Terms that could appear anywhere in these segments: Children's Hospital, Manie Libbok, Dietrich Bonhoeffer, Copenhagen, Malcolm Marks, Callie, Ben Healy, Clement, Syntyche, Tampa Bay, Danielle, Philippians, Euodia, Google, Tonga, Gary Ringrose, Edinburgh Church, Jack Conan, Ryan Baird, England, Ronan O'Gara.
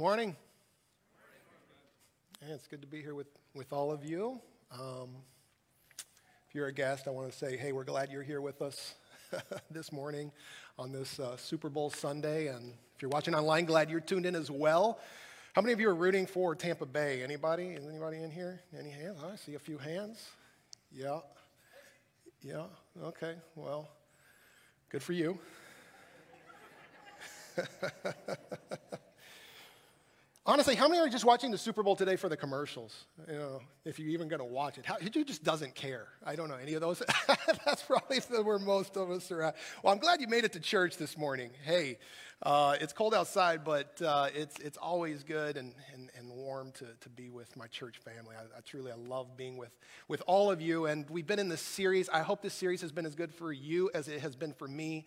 morning. Good morning. It's good to be here with all of you. If you're a guest, I want to say, hey, we're glad you're here with us this morning on this Super Bowl Sunday. And if you're watching online, glad you're tuned in as well. How many of you are rooting for Tampa Bay? Anybody? Is anybody in here? Any hands? I see a few hands. Yeah. Okay. Well, good for you. Honestly, how many are just watching the Super Bowl today for the commercials? You know, if you're even going to watch it. Who just doesn't care? I don't know any of those. That's probably where most of us are at. Well, I'm glad you made it to church this morning. Hey, it's cold outside, but it's always good and warm to be with my church family. I truly love being with all of you, and we've been in this series. I hope this series has been as good for you as it has been for me.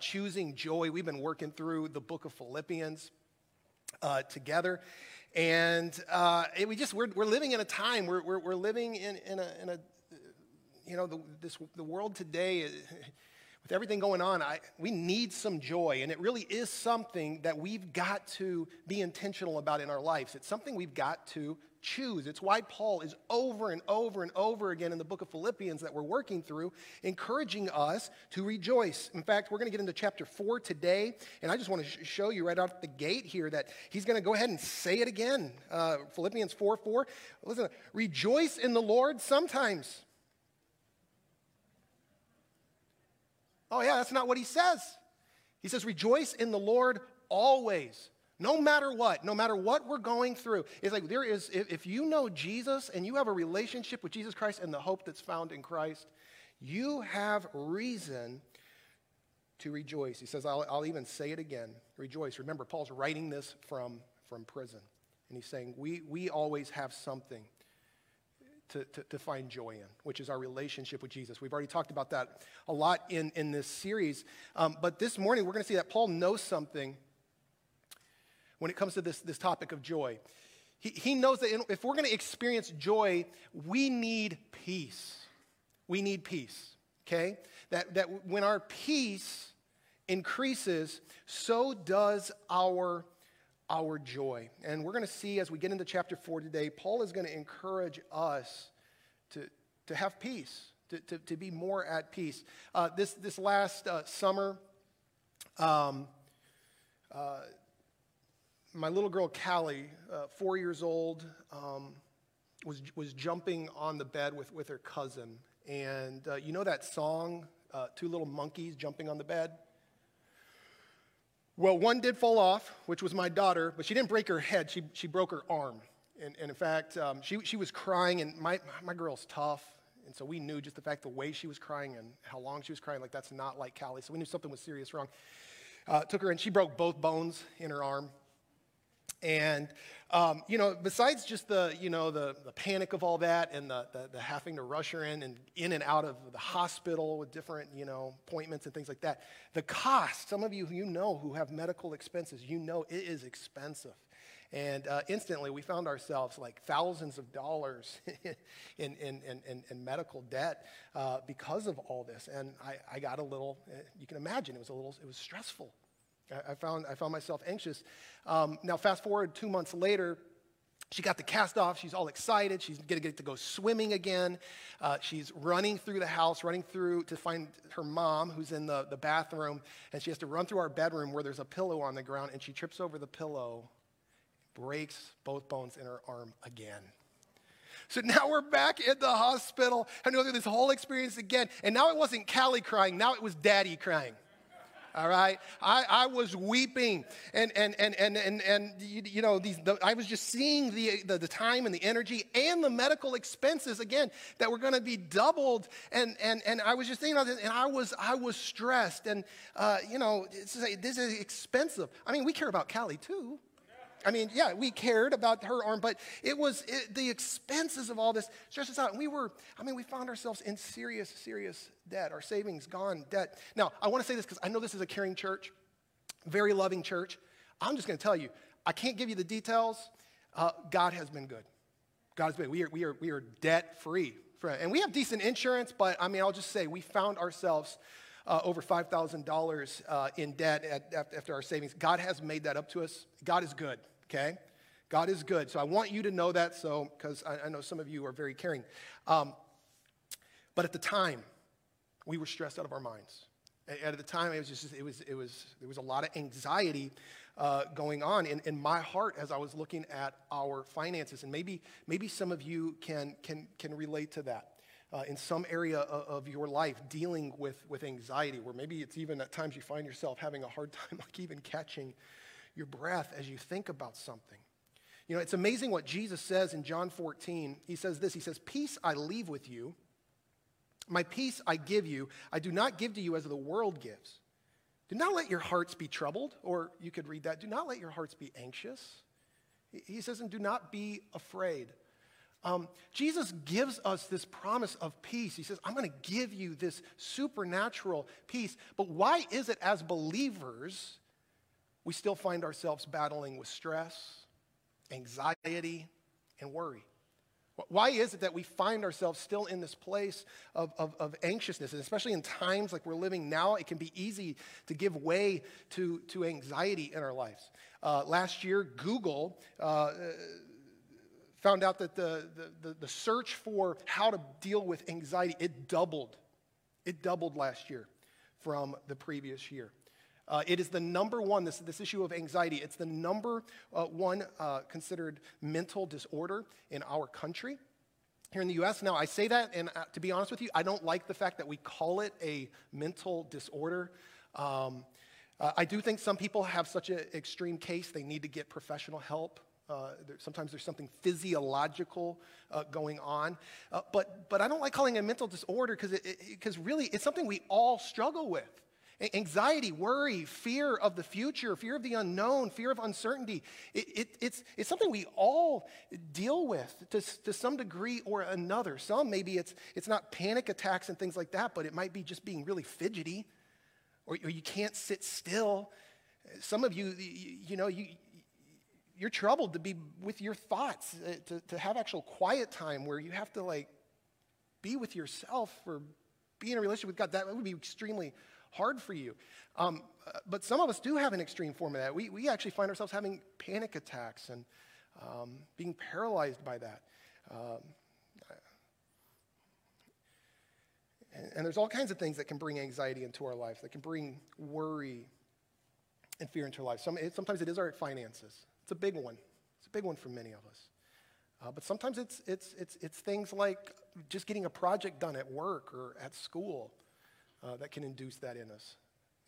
Choosing Joy. We've been working through the book of Philippians together, and we're living in a time we're living in a the world today with everything going on. We need some joy, and it really is something that we've got to be intentional about in our lives. It's something we've got to choose. It's why Paul is over and over and over again in the book of Philippians that we're working through, encouraging us to rejoice. In fact, we're going to get into chapter 4 today, and I just want to show you right off the gate here that he's going to go ahead and say it again. Philippians 4:4. Listen, rejoice in the Lord sometimes. Oh, yeah, that's not what he says. He says, rejoice in the Lord always, no matter what we're going through. It's like there is, if you know Jesus and you have a relationship with Jesus Christ and the hope that's found in Christ, you have reason to rejoice. He says, I'll even say it again, rejoice. Remember, Paul's writing this from prison, and he's saying, we always have something to find joy in, which is our relationship with Jesus. We've already talked about that a lot in this series. But this morning, we're going to see that Paul knows something when it comes to this topic of joy. He knows that if we're going to experience joy, we need peace. We need peace, okay? That when our peace increases, so does our joy. And we're going to see as we get into chapter 4 today, Paul is going to encourage us to have peace, to be more at peace. This last summer, my little girl Callie, 4 years old, was jumping on the bed with her cousin. And you know that song, Two Little Monkeys Jumping on the Bed? Well, one did fall off, which was my daughter, but she didn't break her head. She broke her arm. And in fact, she was crying, and my girl's tough. And so we knew just the fact the way she was crying and how long she was crying, like that's not like Callie. So we knew something was serious wrong. Took her, and she broke both bones in her arm. And, besides just the panic of all that and the having to rush her in and out of the hospital with different, appointments and things like that, the cost, some of you who have medical expenses, it is expensive. And instantly we found ourselves like thousands of dollars in medical debt because of all this. And I got a little, you can imagine, it was stressful. I found myself anxious. Now, fast forward 2 months later, she got the cast off. She's all excited. She's going to get to go swimming again. She's running through the house, to find her mom who's in the bathroom, and she has to run through our bedroom where there's a pillow on the ground, and she trips over the pillow, breaks both bones in her arm again. So now we're back at the hospital, having to go through this whole experience again, and now it wasn't Callie crying. Now it was Daddy crying. All right, I was weeping, and I was just seeing the time and the energy and the medical expenses again that were going to be doubled, and I was just thinking about this, and I was stressed, and this is expensive. I mean, we care about Callie too. I mean, yeah, we cared about her arm, but it was the expenses of all this stressed us out. And we found ourselves in serious, serious debt. Our savings gone, debt. Now, I want to say this because I know this is a caring church, very loving church. I'm just going to tell you, I can't give you the details. God has been good. God has been. We are debt free, and we have decent insurance. But I mean, I'll just say we found ourselves over $5,000 in debt after our savings. God has made that up to us. God is good. okay? God is good. So I want you to know that, so, because I know some of you are very caring. But at the time, we were stressed out of our minds. At the time, there was a lot of anxiety going on in my heart as I was looking at our finances, and maybe some of you can relate to that in some area of your life, dealing with anxiety, where maybe it's even at times you find yourself having a hard time, like even catching your breath as you think about something. You know, it's amazing what Jesus says in John 14. He says this. He says, "Peace I leave with you. My peace I give you, I do not give to you as the world gives. Do not let your hearts be troubled," or you could read that, "do not let your hearts be anxious." He says, "and do not be afraid." Jesus gives us this promise of peace. He says, "I'm going to give you this supernatural peace." But why is it as believers, we still find ourselves battling with stress, anxiety, and worry? Why is it that we find ourselves still in this place of anxiousness? And especially in times like we're living now, it can be easy to give way to anxiety in our lives. Last year, Google found out that the search for how to deal with anxiety, it doubled. It doubled last year from the previous year. It is the number one, this issue of anxiety, it's the number one considered mental disorder in our country. Here in the U.S., now I say that, and to be honest with you, I don't like the fact that we call it a mental disorder. I do think some people have such an extreme case, they need to get professional help. Sometimes there's something physiological going on. But I don't like calling it a mental disorder because really it's something we all struggle with. Anxiety, worry, fear of the future, fear of the unknown, fear of uncertainty. It's something we all deal with to some degree or another. Some, maybe it's not panic attacks and things like that, but it might be just being really fidgety or you can't sit still. Some of you, you're troubled to be with your thoughts, to have actual quiet time where you have to like be with yourself or be in a relationship with God. That would be extremely hard for you. But some of us do have an extreme form of that. We actually find ourselves having panic attacks and being paralyzed by that. And there's all kinds of things that can bring anxiety into our lives, that can bring worry and fear into our lives. Sometimes it is our finances. It's a big one. It's a big one for many of us. But sometimes it's things like just getting a project done at work or at school. That can induce that in us.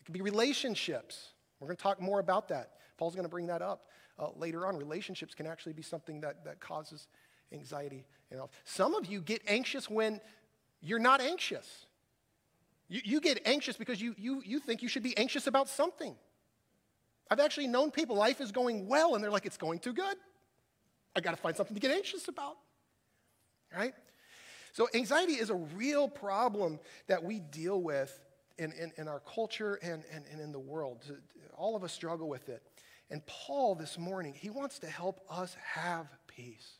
It can be relationships. We're going to talk more about that. Paul's going to bring that up later on. Relationships can actually be something that causes anxiety. Some of you get anxious when you're not anxious. You get anxious because you think you should be anxious about something. I've actually known people, life is going well, and they're like, it's going too good. I got to find something to get anxious about, right? So anxiety is a real problem that we deal with in our culture and in the world. All of us struggle with it. And Paul this morning, he wants to help us have peace.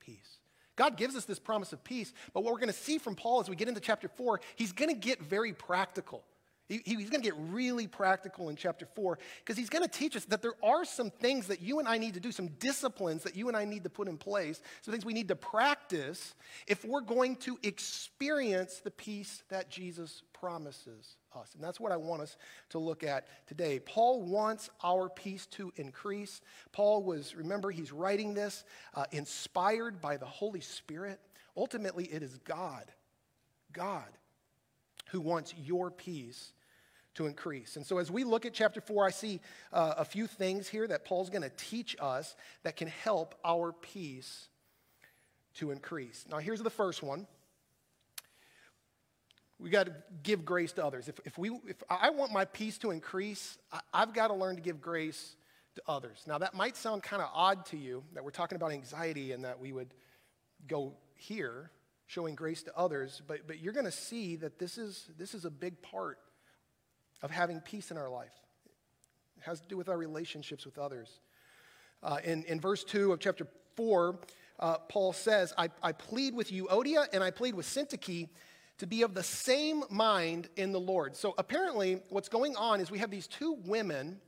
Peace. God gives us this promise of peace, but what we're going to see from Paul as we get into chapter 4, he's going to get very practical. He's going to get really practical in chapter 4 because he's going to teach us that there are some things that you and I need to do, some disciplines that you and I need to put in place, some things we need to practice if we're going to experience the peace that Jesus promises us. And that's what I want us to look at today. Paul wants our peace to increase. Paul was, remember, he's writing this inspired by the Holy Spirit. Ultimately, it is God who wants your peace to increase. And so as we look at chapter 4, I see a few things here that Paul's going to teach us that can help our peace to increase. Now here's the first one. We got to give grace to others. If I want my peace to increase, I've got to learn to give grace to others. Now that might sound kind of odd to you that we're talking about anxiety and that we would go here, showing grace to others, but you're going to see that this is a big part of having peace in our life. It has to do with our relationships with others. In verse 2 of chapter 4, Paul says, I plead with Euodia and I plead with Syntyche to be of the same mind in the Lord. So apparently what's going on is we have these two women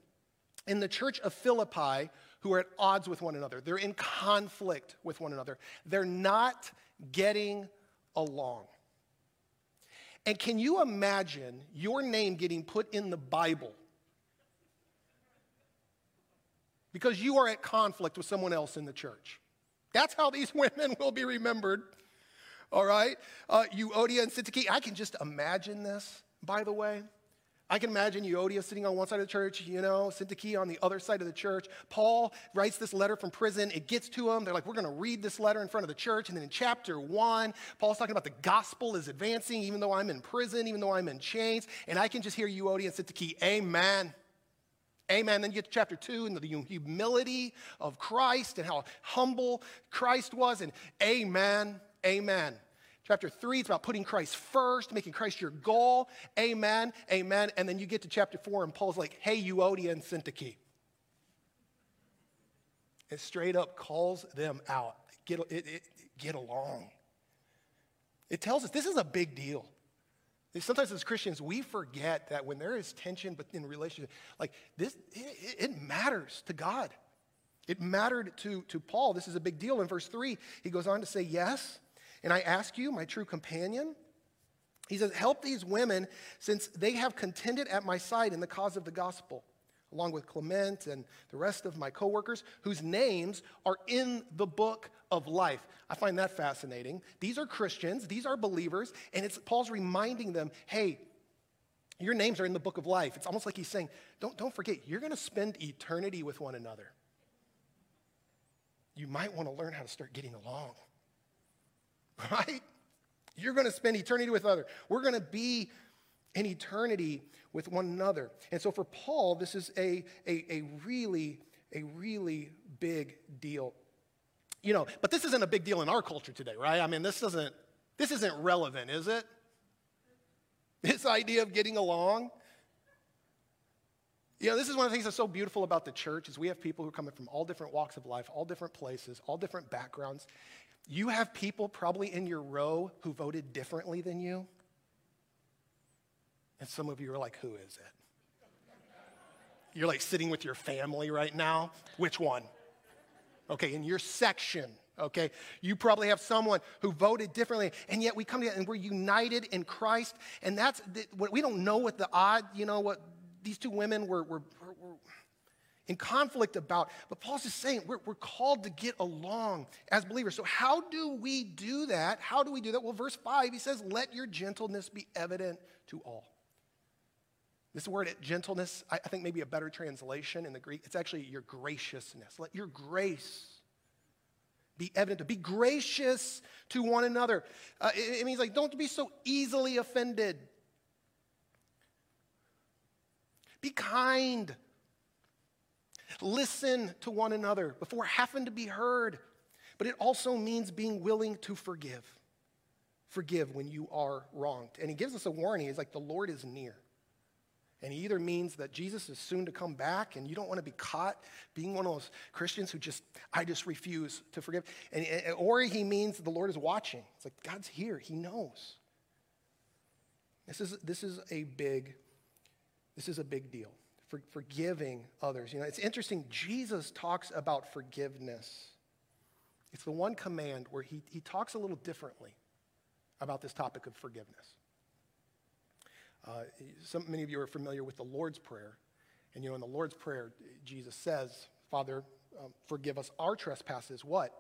in the church of Philippi who are at odds with one another. They're in conflict with one another. They're not getting along. And can you imagine your name getting put in the Bible because you are at conflict with someone else in the church? That's how these women will be remembered, all right? Euodia and Syntyche, I can just imagine this, by the way. I can imagine Euodia sitting on one side of the church, Syntyche on the other side of the church. Paul writes this letter from prison. It gets to them. They're like, we're going to read this letter in front of the church. And then in chapter 1, Paul's talking about the gospel is advancing, even though I'm in prison, even though I'm in chains. And I can just hear Euodia and Syntyche, amen. Amen. Then you get to chapter 2 and the humility of Christ and how humble Christ was. And amen, amen. Chapter 3, it's about putting Christ first, making Christ your goal. Amen, amen. And then you get to chapter 4, and Paul's like, hey, Euodia and Syntyche. And straight up calls them out. Get along. It tells us this is a big deal. Sometimes as Christians, we forget that when there is tension in relationship, like this, it matters to God. It mattered to Paul. This is a big deal. In verse 3, he goes on to say, yes, and I ask you, my true companion, he says, help these women since they have contended at my side in the cause of the gospel, along with Clement and the rest of my coworkers, whose names are in the book of life. I find that fascinating. These are Christians. These are believers. And it's Paul's reminding them, hey, your names are in the book of life. It's almost like he's saying, don't forget, you're going to spend eternity with one another. You might want to learn how to start getting along. Right? You're going to spend eternity with others. We're going to be in eternity with one another. And so for Paul, this is a really big deal. But this isn't a big deal in our culture today, right? I mean, this isn't relevant, is it? This idea of getting along. This is one of the things that's so beautiful about the church is we have people who are coming from all different walks of life, all different places, all different backgrounds. You have people probably in your row who voted differently than you. And some of you are like, who is it? You're like sitting with your family right now. Which one? Okay, in your section, okay? You probably have someone who voted differently. And yet we come together and we're united in Christ. And that's, we don't know what the odd, what these two women were in conflict about. But Paul's just saying we're called to get along as believers. So how do we do that? How do we do that? Well, verse 5, he says, let your gentleness be evident to all. This word gentleness, I think maybe a better translation in the Greek, it's actually your graciousness. Let your grace be evident to. Be gracious to one another. It means like don't be so easily offended. Be kind. Listen to one another before having to be heard. But it also means being willing to forgive. Forgive when you are wronged. And he gives us a warning. He's like, the Lord is near. And he either means that Jesus is soon to come back and you don't want to be caught being one of those Christians who I just refuse to forgive. Or he means the Lord is watching. It's like, God's here. He knows. This is a big deal. Forgiving others. It's interesting. Jesus talks about forgiveness. It's the one command where he talks a little differently about this topic of forgiveness. Many of you are familiar with the Lord's Prayer. And in the Lord's Prayer, Jesus says, Father, forgive us our trespasses. What?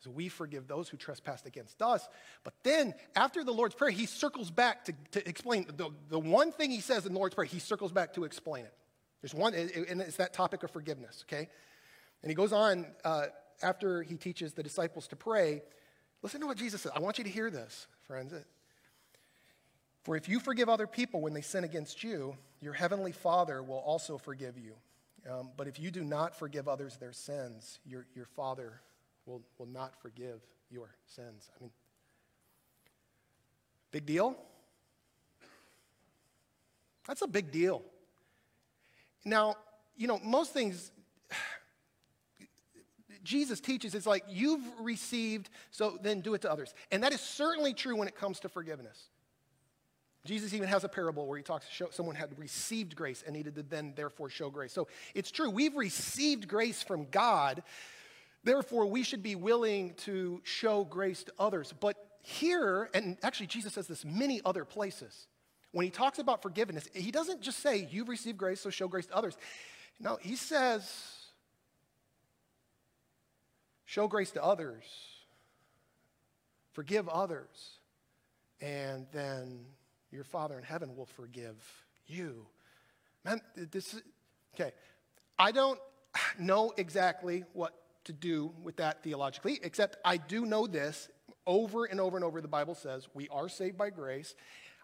So we forgive those who trespass against us. But then, after the Lord's Prayer, he circles back to explain. The one thing he says in the Lord's Prayer, he circles back to explain it. There's one, and it's that topic of forgiveness, okay? And he goes on, after he teaches the disciples to pray, listen to what Jesus says. I want you to hear this, friends. For if you forgive other people when they sin against you, your heavenly Father will also forgive you. But if you do not forgive others their sins, your Father will not forgive your sins. I mean, big deal? That's a big deal. Now, most things Jesus teaches, it's like you've received, so then do it to others. And that is certainly true when it comes to forgiveness. Jesus even has a parable where he talks to someone had received grace and needed to then therefore show grace. So it's true, we've received grace from God, therefore we should be willing to show grace to others. But here, and actually Jesus says this many other places, when he talks about forgiveness, he doesn't just say, you've received grace, so show grace to others. No, he says, show grace to others, forgive others, and then your Father in heaven will forgive you. Man, this is, okay, I don't know exactly what to do with that theologically, except I do know this, over and over and over the Bible says, we are saved by grace.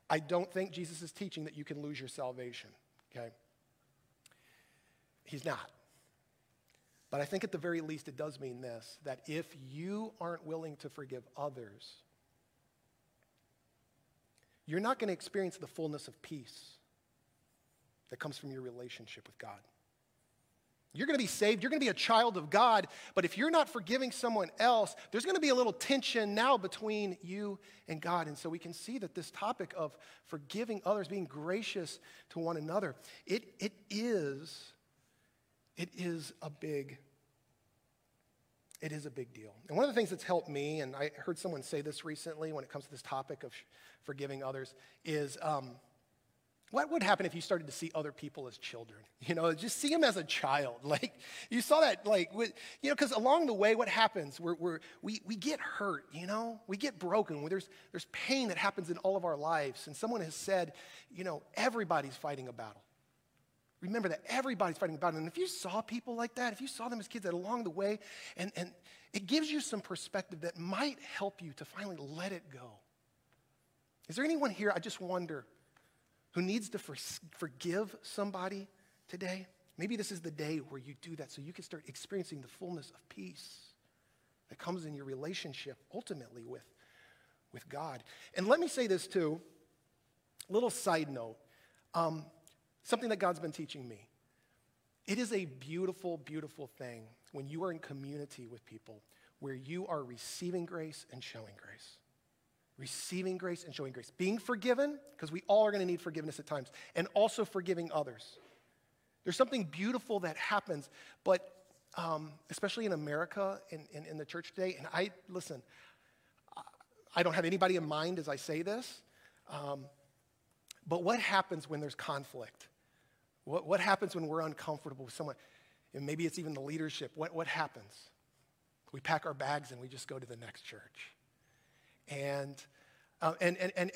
I don't think Jesus is teaching that you can lose your salvation, okay? He's not. But I think at the very least it does mean this, that if you aren't willing to forgive others, you're not going to experience the fullness of peace that comes from your relationship with God. You're going to be saved, you're going to be a child of God, but if you're not forgiving someone else, there's going to be a little tension now between you and God. And so we can see that this topic of forgiving others, being gracious to one another, it is a big deal. And one of the things that's helped me, and I heard someone say this recently when it comes to this topic of forgiving others, is what would happen if you started to see other people as children? You know, just see them as a child. Like, you saw that, like, with, you know, because along the way, what happens? We get hurt, you know? We get broken. There's pain that happens in all of our lives. And someone has said, you know, everybody's fighting a battle. Remember that everybody's fighting a battle. And if you saw people like that, if you saw them as kids, that along the way, and it gives you some perspective that might help you to finally let it go. Is there anyone here, I just wonder, who needs to forgive somebody today? Maybe this is the day where you do that so you can start experiencing the fullness of peace that comes in your relationship ultimately with God. And let me say this too, a little side note, something that God's been teaching me. It is a beautiful, beautiful thing when you are in community with people where you are receiving grace and showing grace. Receiving grace and showing grace. Being forgiven, because we all are going to need forgiveness at times, and also forgiving others. There's something beautiful that happens, but especially in America, in the church today, and I don't have anybody in mind as I say this, but what happens when there's conflict? What happens when we're uncomfortable with someone? And maybe it's even the leadership. What happens? We pack our bags and we just go to the next church. And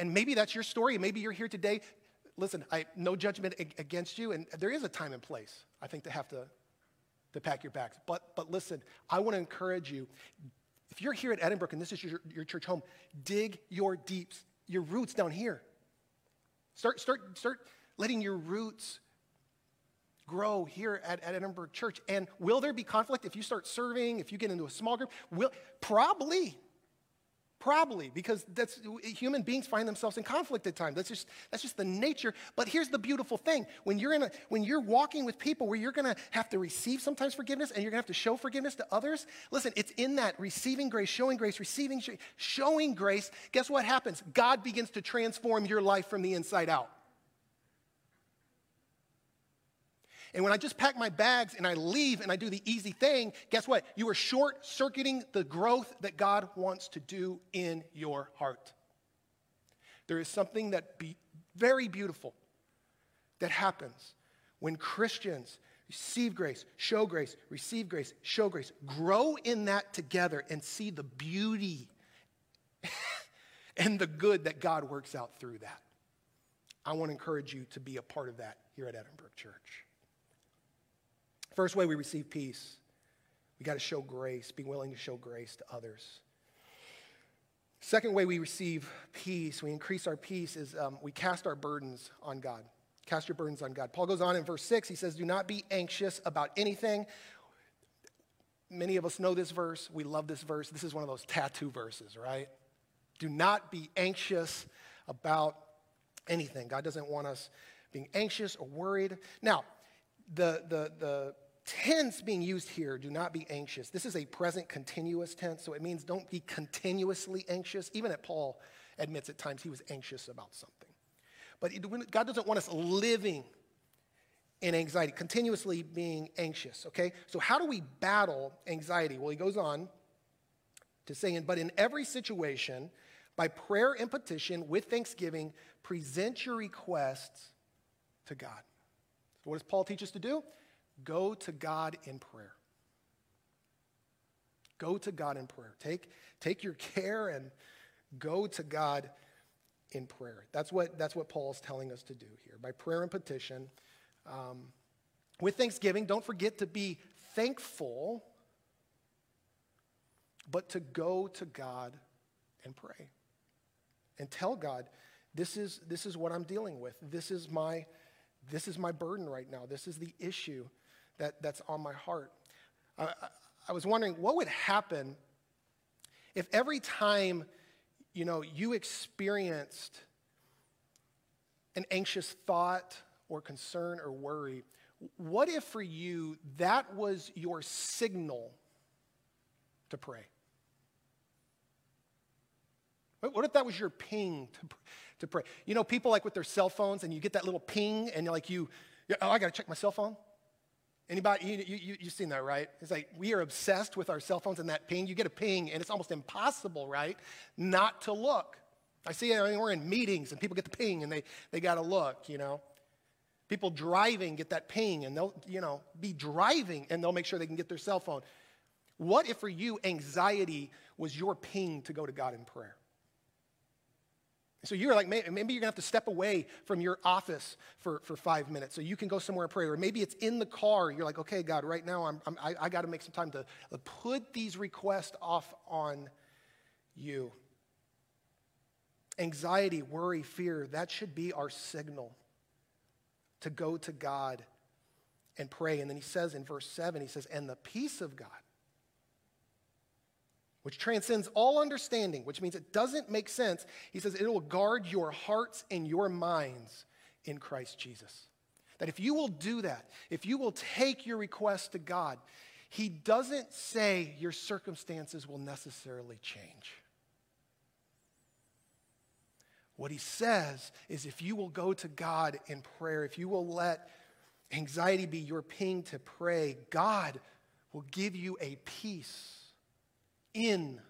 maybe that's your story. Maybe you're here today. Listen, no judgment against you. And there is a time and place, I think, to have to pack your bags. But listen, I want to encourage you. If you're here at Edinburgh and this is your church home, dig your roots down here. Start letting your roots grow here at Edinburgh Church. And will there be conflict if you start serving? If you get into a small group, Probably, because that's human beings find themselves in conflict at times. That's just the nature. But here's the beautiful thing: when you're walking with people where you're gonna have to receive sometimes forgiveness and you're gonna have to show forgiveness to others. Listen, it's in that receiving grace, showing grace, showing grace. Guess what happens? God begins to transform your life from the inside out. And when I just pack my bags and I leave and I do the easy thing, guess what? You are short-circuiting the growth that God wants to do in your heart. There is something that very beautiful that happens when Christians receive grace, show grace, receive grace, show grace, grow in that together and see the beauty and the good that God works out through that. I want to encourage you to be a part of that here at Edinburgh Church. First way we receive peace, we got to show grace, be willing to show grace to others. Second way we receive peace, we increase our peace, is we cast our burdens on God. Cast your burdens on God. Paul goes on in verse 6, he says, do not be anxious about anything. Many of us know this verse. We love this verse. This is one of those tattoo verses, right? Do not be anxious about anything. God doesn't want us being anxious or worried. Now, the tense being used here, do not be anxious. This is a present continuous tense, so it means don't be continuously anxious. Even Paul admits at times he was anxious about something. But God doesn't want us living in anxiety, continuously being anxious, okay? So how do we battle anxiety? Well, he goes on to say, but in every situation, by prayer and petition, with thanksgiving, present your requests to God. So what does Paul teach us to do? Go to God in prayer. Go to God in prayer. Take your care and go to God in prayer. That's what Paul's telling us to do here. By prayer and petition, with thanksgiving, don't forget to be thankful, but to go to God and pray. And tell God, this is what I'm dealing with. This is my burden right now. This is the issue that's on my heart. I was wondering what would happen if every time, you know, you experienced an anxious thought or concern or worry, what if for you that was your signal to pray? What if that was your ping to pray? You know, people like with their cell phones, and you get that little ping, and I got to check my cell phone. Anybody, you've seen that, right? It's like we are obsessed with our cell phones and that ping. You get a ping, and it's almost impossible, right, not to look. I see it, we're in meetings, and people get the ping, and they got to look, you know. People driving get that ping, and they'll, you know, be driving, and they'll make sure they can get their cell phone. What if for you anxiety was your ping to go to God in prayer? So you're like, maybe you're going to have to step away from your office for 5 minutes so you can go somewhere and pray. Or maybe it's in the car. You're like, okay, God, right now I got to make some time to put these requests off on you. Anxiety, worry, fear, that should be our signal to go to God and pray. And then he says in verse 7, he says, and the peace of God, which transcends all understanding, which means it doesn't make sense. He says it will guard your hearts and your minds in Christ Jesus. That if you will do that, if you will take your request to God, he doesn't say your circumstances will necessarily change. What he says is if you will go to God in prayer, if you will let anxiety be your ping to pray, God will give you a peace in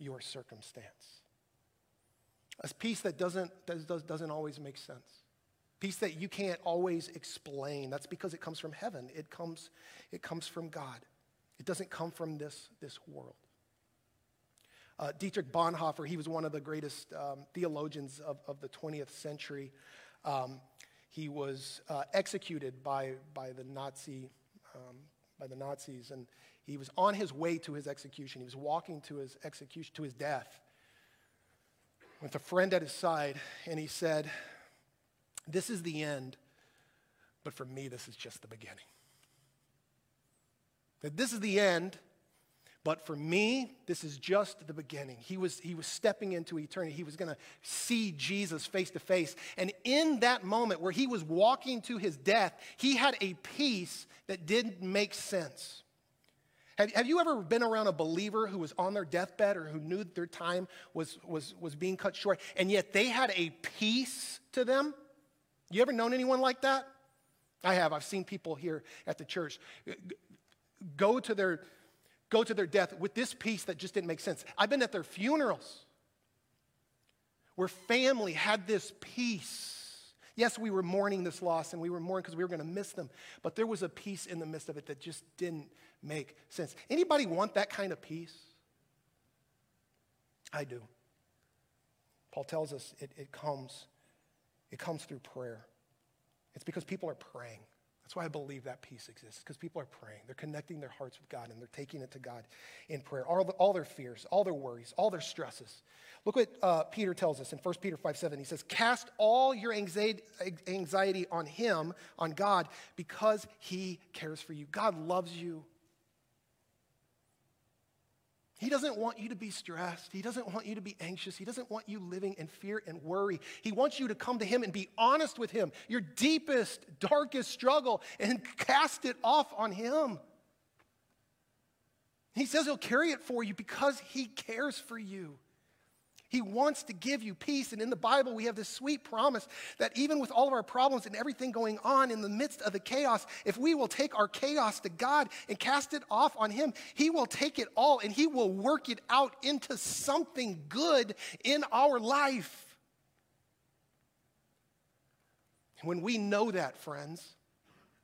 your circumstance. A peace that doesn't always make sense. Peace that you can't always explain. That's because it comes from heaven. It comes from God. It doesn't come from this world. Dietrich Bonhoeffer, he was one of the greatest theologians of the 20th century. He was executed by the Nazis, and he was on his way to his execution. He was walking to his execution, to his death, with a friend at his side, and he said, "This is the end, but for me, this is just the beginning." That this is the end, but for me, this is just the beginning. He was stepping into eternity. He was going to see Jesus face to face, and in that moment where he was walking to his death, he had a peace that didn't make sense. Have you ever been around a believer who was on their deathbed or who knew their time was being cut short, and yet they had a peace to them? You ever known anyone like that? I have. I've seen people here at the church go to their death with this peace that just didn't make sense. I've been at their funerals where family had this peace. Yes, we were mourning this loss, and we were mourning because we were going to miss them, but there was a peace in the midst of it that just didn't make sense. Anybody want that kind of peace? I do. Paul tells us it comes through prayer. It's because people are praying. That's why I believe that peace exists, because people are praying. They're connecting their hearts with God, and they're taking it to God in prayer. All their fears, all their worries, all their stresses. Look what Peter tells us in 1 Peter 5:7. He says, cast all your anxiety on him, on God, because he cares for you. God loves you. He doesn't want you to be stressed. He doesn't want you to be anxious. He doesn't want you living in fear and worry. He wants you to come to him and be honest with him, your deepest, darkest struggle, and cast it off on him. He says he'll carry it for you because he cares for you. He wants to give you peace. And in the Bible, we have this sweet promise that even with all of our problems and everything going on in the midst of the chaos, if we will take our chaos to God and cast it off on Him, He will take it all and He will work it out into something good in our life. When we know that, friends,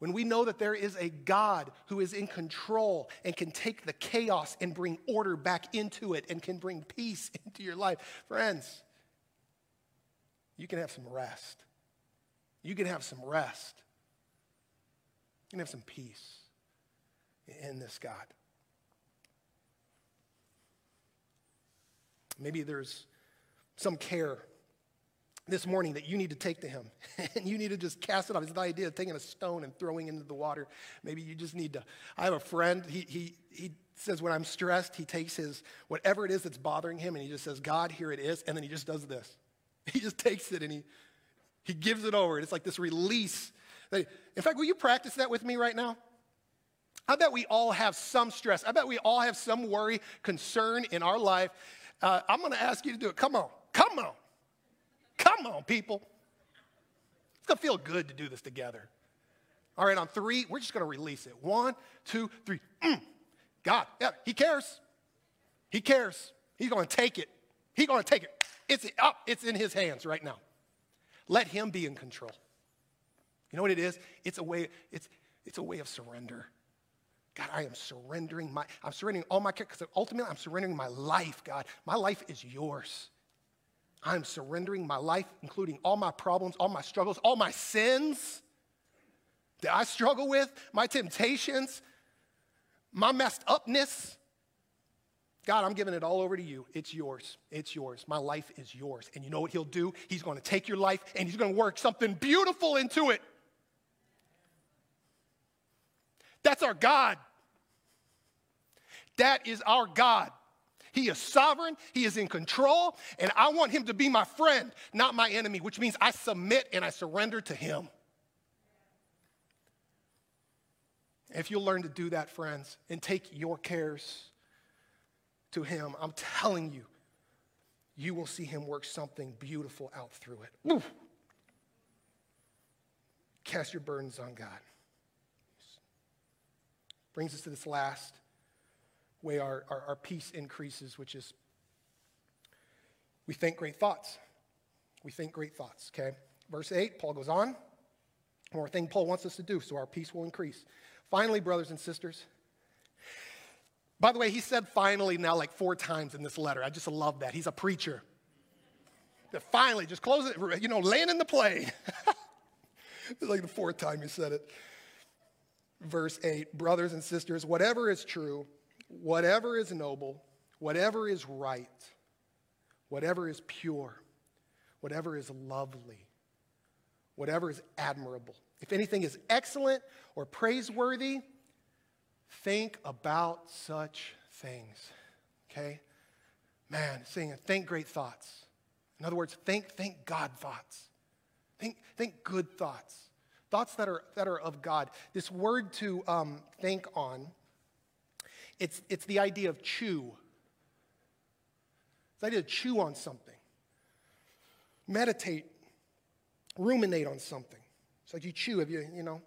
when we know that there is a God who is in control and can take the chaos and bring order back into it and can bring peace into your life, friends, you can have some rest. You can have some rest. You can have some peace in this God. Maybe there's some care this morning that you need to take to Him, and you need to just cast it off. It's the idea of taking a stone and throwing it into the water. Maybe you just need to. I have a friend. He says when I'm stressed, he takes his whatever it is that's bothering him, and he just says, "God, here it is," and then he just does this. He just takes it and he gives it over. And it's like this release. In fact, will you practice that with me right now? I bet we all have some stress. I bet we all have some worry, concern in our life. I'm going to ask you to do it. Come on, come on. Come on, people. It's going to feel good to do this together. All right, on three, we're just going to release it. One, two, three. God, yeah, He cares. He cares. He's going to take it. He's going to take it. It's up. It's in His hands right now. Let Him be in control. You know what it is? It's a way of surrender. God, I am surrendering all my care, because ultimately I'm surrendering my life, God. My life is Yours. I'm surrendering my life, including all my problems, all my struggles, all my sins that I struggle with, my temptations, my messed upness. God, I'm giving it all over to You. It's Yours. It's Yours. My life is Yours. And you know what He'll do? He's going to take your life and He's going to work something beautiful into it. That's our God. That is our God. He is sovereign, He is in control, and I want Him to be my friend, not my enemy, which means I submit and I surrender to Him. If you'll learn to do that, friends, and take your cares to Him, I'm telling you, you will see Him work something beautiful out through it. Oof. Cast your burdens on God. Brings us to this last way our peace increases, which is we think great thoughts. We think great thoughts, okay? Verse 8, Paul goes on. More thing Paul wants us to do so our peace will increase. Finally, brothers and sisters. By the way, he said finally now like 4 times in this letter. I just love that. He's a preacher. That finally, just close it, land in the plane. It's like the 4th time he said it. Verse 8, brothers and sisters, whatever is true, whatever is noble, whatever is right, whatever is pure, whatever is lovely, whatever is admirable, if anything is excellent or praiseworthy, think about such things, okay? Man, saying think great thoughts. In other words, think God thoughts. Think good thoughts. Thoughts that are of God. This word to think on, It's the idea of chew. It's the idea to chew on something. Meditate, ruminate on something. It's like you chew. Have you know?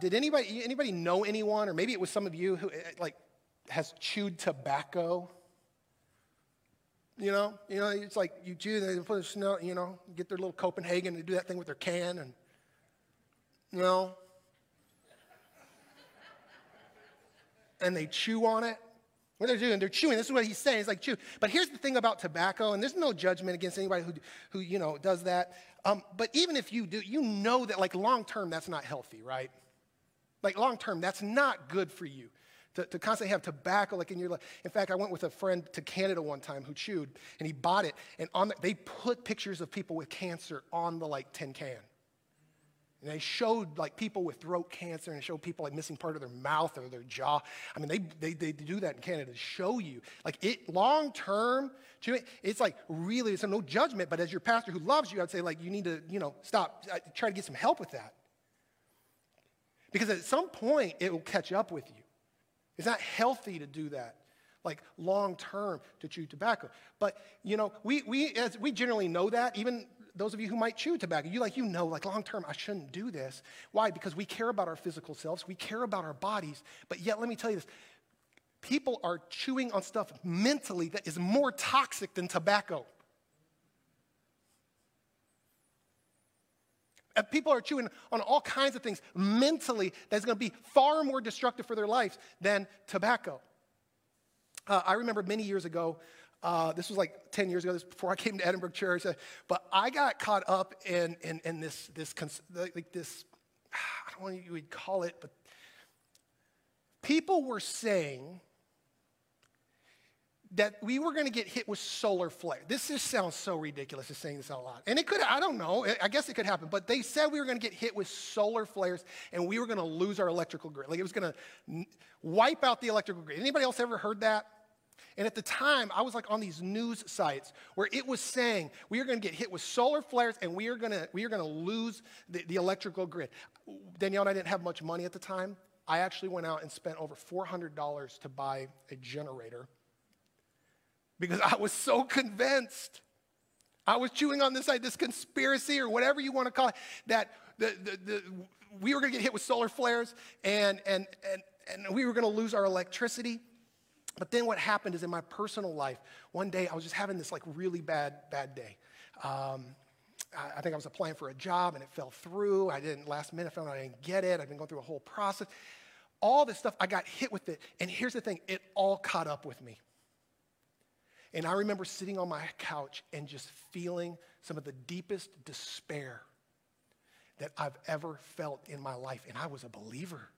Did anybody know anyone, or maybe it was some of you who has chewed tobacco? You know, it's like you chew. They put snow. Get their little Copenhagen. They do that thing with their can, and And they chew on it. What they're doing, they're chewing. This is what he's saying. It's like chew. But here's the thing about tobacco, and there's no judgment against anybody who does that. But even if you do, you know that long-term, that's not healthy, right? Long-term, that's not good for you to constantly have tobacco in your life. In fact, I went with a friend to Canada one time who chewed, and he bought it. And they put pictures of people with cancer on the tin can. And they showed people with throat cancer, and showed people missing part of their mouth or their jaw. I mean, they do that in Canada to show you it long term. It's really so no judgment. But as your pastor who loves you, I'd say you need to stop. Try to get some help with that, because at some point it will catch up with you. It's not healthy to do that like long-term to chew tobacco. But, you know, we generally know that, even those of you who might chew tobacco, you know, long-term, I shouldn't do this. Why? Because we care about our physical selves, we care about our bodies, but yet let me tell you this, people are chewing on stuff mentally that is more toxic than tobacco. And people are chewing on all kinds of things mentally that's going to be far more destructive for their lives than tobacco. I remember many years ago, this was like 10 years ago, this was before I came to Edinburgh Church, but I got caught up in this, I don't know what you would call it, but people were saying that we were going to get hit with solar flare. This just sounds so ridiculous, just saying this out loud. And it could, I don't know, I guess it could happen, but they said we were going to get hit with solar flares and we were going to lose our electrical grid. Like it was going to wipe out the electrical grid. Anybody else ever heard that? And at the time, I was like on these news sites where it was saying we are going to get hit with solar flares and we are going to lose the electrical grid. Danielle and I didn't have much money at the time. I actually went out and spent over $400 to buy a generator, because I was so convinced. I was chewing on this idea, this conspiracy or whatever you want to call it, that we were going to get hit with solar flares and we were going to lose our electricity. But then what happened is in my personal life, one day I was just having this like really bad day. I think I was applying for a job and it fell through. Last minute I found out I didn't get it. I've been going through a whole process. All this stuff, I got hit with it. And here's the thing, it all caught up with me. And I remember sitting on my couch and just feeling some of the deepest despair that I've ever felt in my life. And I was a believer.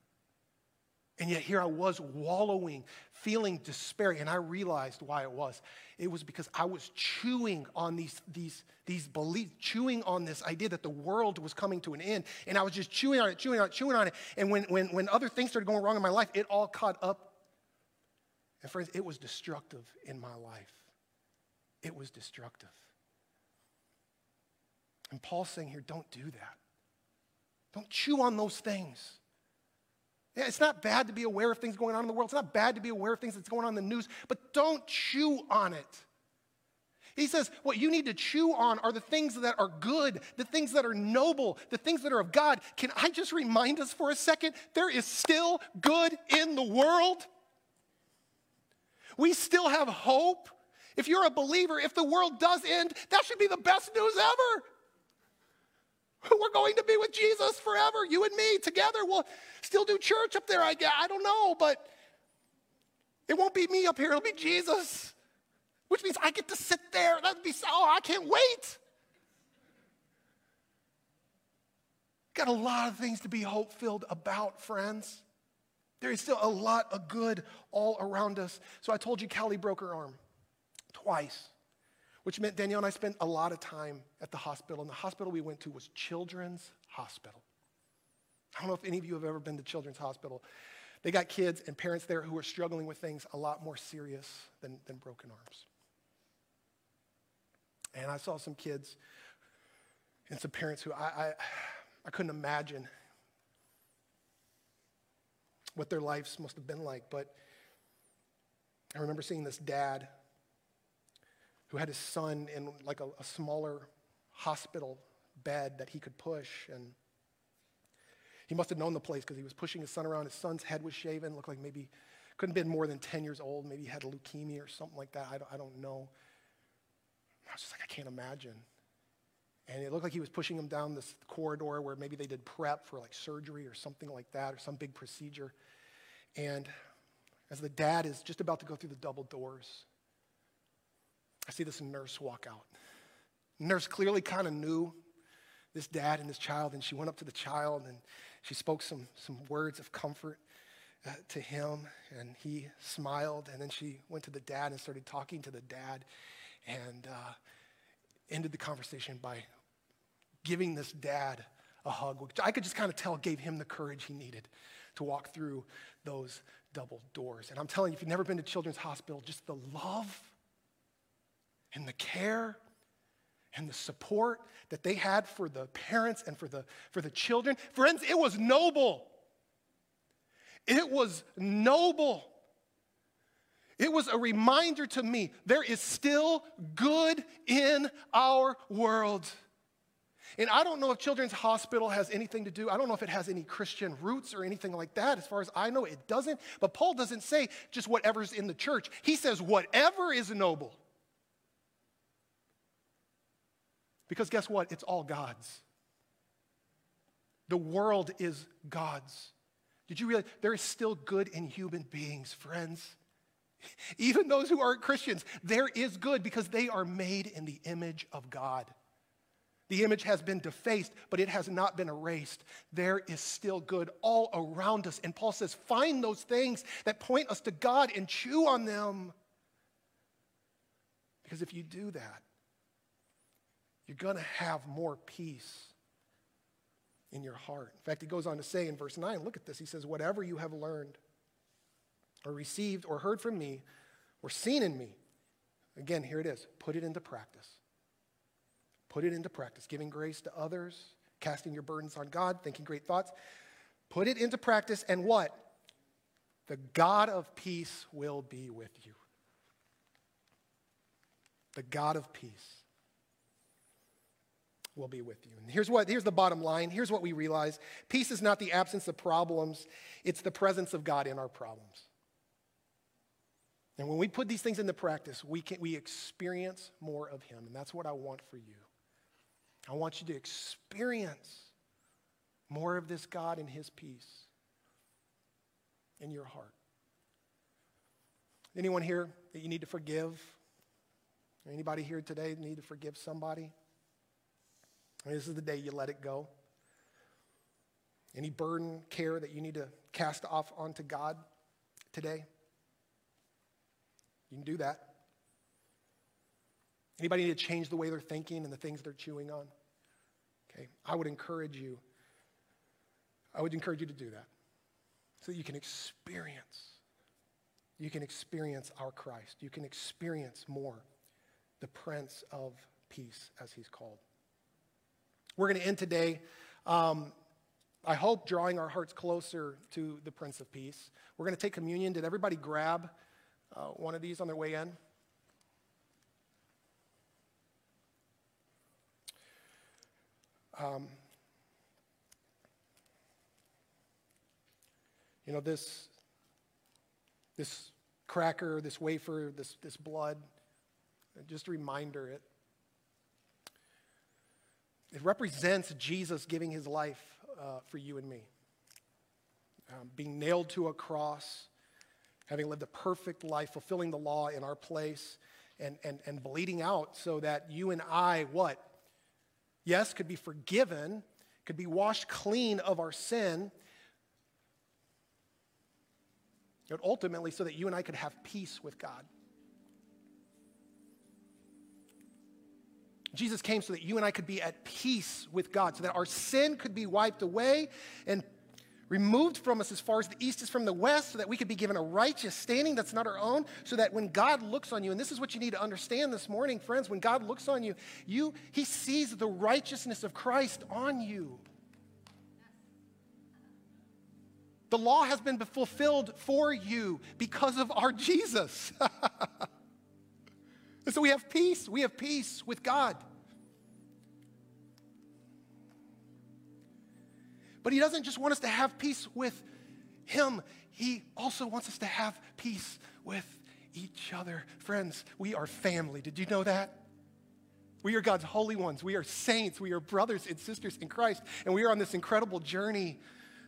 And yet here I was wallowing, feeling despair. And I realized why it was. It was because I was chewing on these beliefs, chewing on this idea that the world was coming to an end. And I was just chewing on it. And when other things started going wrong in my life, it all caught up. And friends, it was destructive in my life. It was destructive. And Paul's saying here, don't do that. Don't chew on those things. Yeah, it's not bad to be aware of things going on in the world. It's not bad to be aware of things that's going on in the news, but don't chew on it. He says, what you need to chew on are the things that are good, the things that are noble, the things that are of God. Can I just remind us for a second? There is still good in the world. We still have hope. If you're a believer, if the world does end, that should be the best news ever. We're going to be with Jesus forever, you and me together. We'll still do church up there, I guess. I don't know, but it won't be me up here. It'll be Jesus, which means I get to sit there. I can't wait. Got a lot of things to be hope-filled about, friends. There is still a lot of good all around us. So I told you Callie broke her arm twice, which meant Danielle and I spent a lot of time at the hospital. And the hospital we went to was Children's Hospital. I don't know if any of you have ever been to Children's Hospital. They got kids and parents there who are struggling with things a lot more serious than broken arms. And I saw some kids and some parents who I couldn't imagine what their lives must have been like. But I remember seeing this dad who had his son in like a smaller hospital bed that he could push, and he must have known the place because he was pushing his son around. His son's head was shaven, looked like maybe, couldn't have been more than 10 years old, maybe he had leukemia or something like that, I don't know. I was just like, I can't imagine. And it looked like he was pushing him down this corridor where maybe they did prep for like surgery or something like that, or some big procedure. And as the dad is just about to go through the double doors, I see this nurse walk out. The nurse clearly kind of knew this dad and this child, and she went up to the child and she spoke some words of comfort to him, and he smiled. And then she went to the dad and started talking to the dad, and ended the conversation by giving this dad a hug, which I could just kind of tell gave him the courage he needed to walk through those double doors. And I'm telling you, if you've never been to Children's Hospital, just the love and the care and the support that they had for the parents and for the children. Friends, it was noble. It was noble. It was a reminder to me, there is still good in our world. And I don't know if Children's Hospital has anything to do. I don't know if it has any Christian roots or anything like that. As far as I know, it doesn't. But Paul doesn't say just whatever's in the church. He says whatever is noble. Because guess what? It's all God's. The world is God's. Did you realize there is still good in human beings, friends? Even those who aren't Christians, there is good because they are made in the image of God. The image has been defaced, but it has not been erased. There is still good all around us. And Paul says, find those things that point us to God and chew on them. Because if you do that, you're going to have more peace in your heart. In fact, he goes on to say in verse 9, look at this. He says, whatever you have learned or received or heard from me or seen in me. Again, here it is. Put it into practice. Put it into practice. Giving grace to others, casting your burdens on God, thinking great thoughts. Put it into practice, and what? The God of peace will be with you. The God of peace will be with you. And here's the bottom line. Here's what we realize. Peace is not the absence of problems. It's the presence of God in our problems. And when we put these things into practice, we experience more of him. And that's what I want for you. I want you to experience more of this God and his peace in your heart. Anyone here that you need to forgive? Anybody here today need to forgive somebody? This is the day you let it go. Any burden, care that you need to cast off onto God today? You can do that. Anybody need to change the way they're thinking and the things they're chewing on? Okay, I would encourage you to do that so that you can experience our Christ. You can experience more the Prince of Peace, as he's called. We're going to end today, I hope, drawing our hearts closer to the Prince of Peace. We're going to take communion. Did everybody grab one of these on their way in? This cracker, this wafer, this blood, just a reminder, it represents Jesus giving his life for you and me. Being nailed to a cross, having lived a perfect life, fulfilling the law in our place, and bleeding out so that you and I, what? Yes, could be forgiven, could be washed clean of our sin, but ultimately so that you and I could have peace with God. Jesus came so that you and I could be at peace with God, so that our sin could be wiped away and removed from us as far as the east is from the west, so that we could be given a righteous standing that's not our own, so that when God looks on you, and this is what you need to understand this morning, friends, when God looks on you, he sees the righteousness of Christ on you. The law has been fulfilled for you because of our Jesus. And so we have peace. We have peace with God. But he doesn't just want us to have peace with him. He also wants us to have peace with each other. Friends, we are family. Did you know that? We are God's holy ones. We are saints. We are brothers and sisters in Christ. And we are on this incredible journey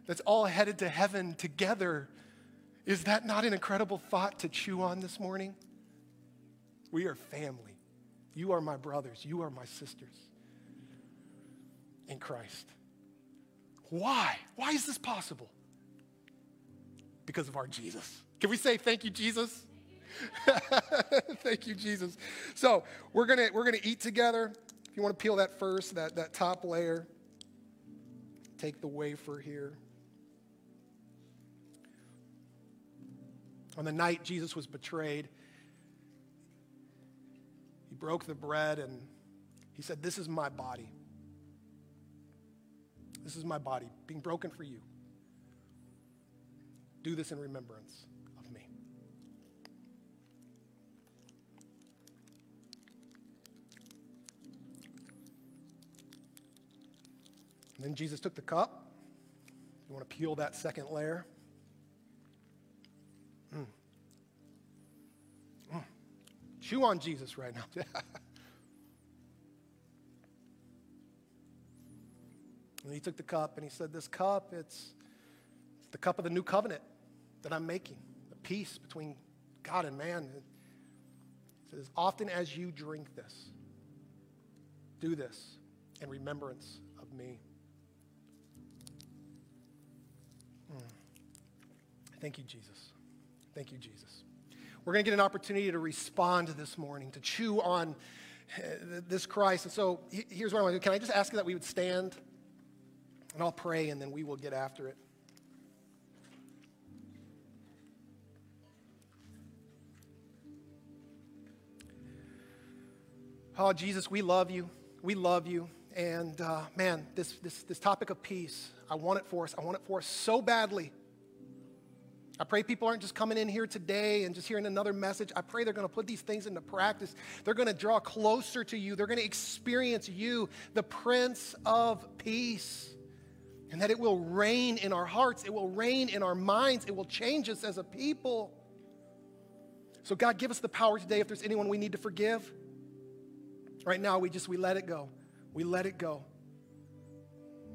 that's all headed to heaven together. Is that not an incredible thought to chew on this morning? We are family. You are my brothers. You are my sisters in Christ. Why? Why is this possible? Because of our Jesus. Can we say thank you, Jesus? Thank you, Jesus. So we're gonna eat together. If you want to peel that first, that top layer, take the wafer here. On the night Jesus was betrayed, he broke the bread and he said, this is my body. This is my body being broken for you. Do this in remembrance of me. Then Jesus took the cup. You want to peel that second layer. Chew on Jesus right now. And he took the cup and he said, this cup, it's the cup of the new covenant that I'm making, the peace between God and man. He said, as often as you drink this, do this in remembrance of me. Thank you, Jesus. Thank you, Jesus. We're going to get an opportunity to respond this morning, to chew on this Christ. And so here's what I want to do. Can I just ask that we would stand, and I'll pray, and then we will get after it. Oh, Jesus, we love you. We love you. And, man, this topic of peace, I want it for us. I want it for us so badly. I pray people aren't just coming in here today and just hearing another message. I pray they're going to put these things into practice. They're going to draw closer to you. They're going to experience you, the Prince of Peace, and that it will reign in our hearts. It will reign in our minds. It will change us as a people. So, God, give us the power today. If there's anyone we need to forgive, right now we let it go. We let it go.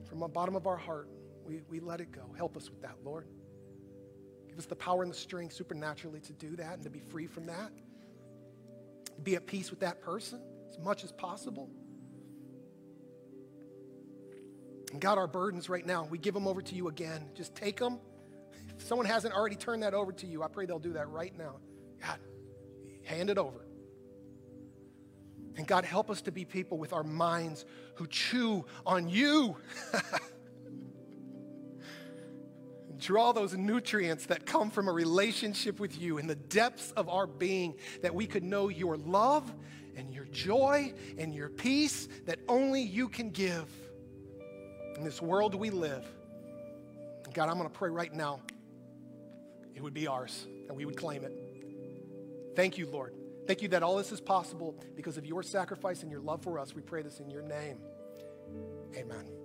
From the bottom of our heart, we let it go. Help us with that, Lord. Give us the power and the strength supernaturally to do that and to be free from that. Be at peace with that person as much as possible. And God, our burdens right now, we give them over to you again. Just take them. If someone hasn't already turned that over to you, I pray they'll do that right now. God, hand it over. And God, help us to be people with our minds who chew on you. Draw those nutrients that come from a relationship with you in the depths of our being, that we could know your love and your joy and your peace that only you can give. In this world we live, God, I'm going to pray right now it would be ours and we would claim it. Thank you, Lord. Thank you that all this is possible because of your sacrifice and your love for us. We pray this in your name. Amen.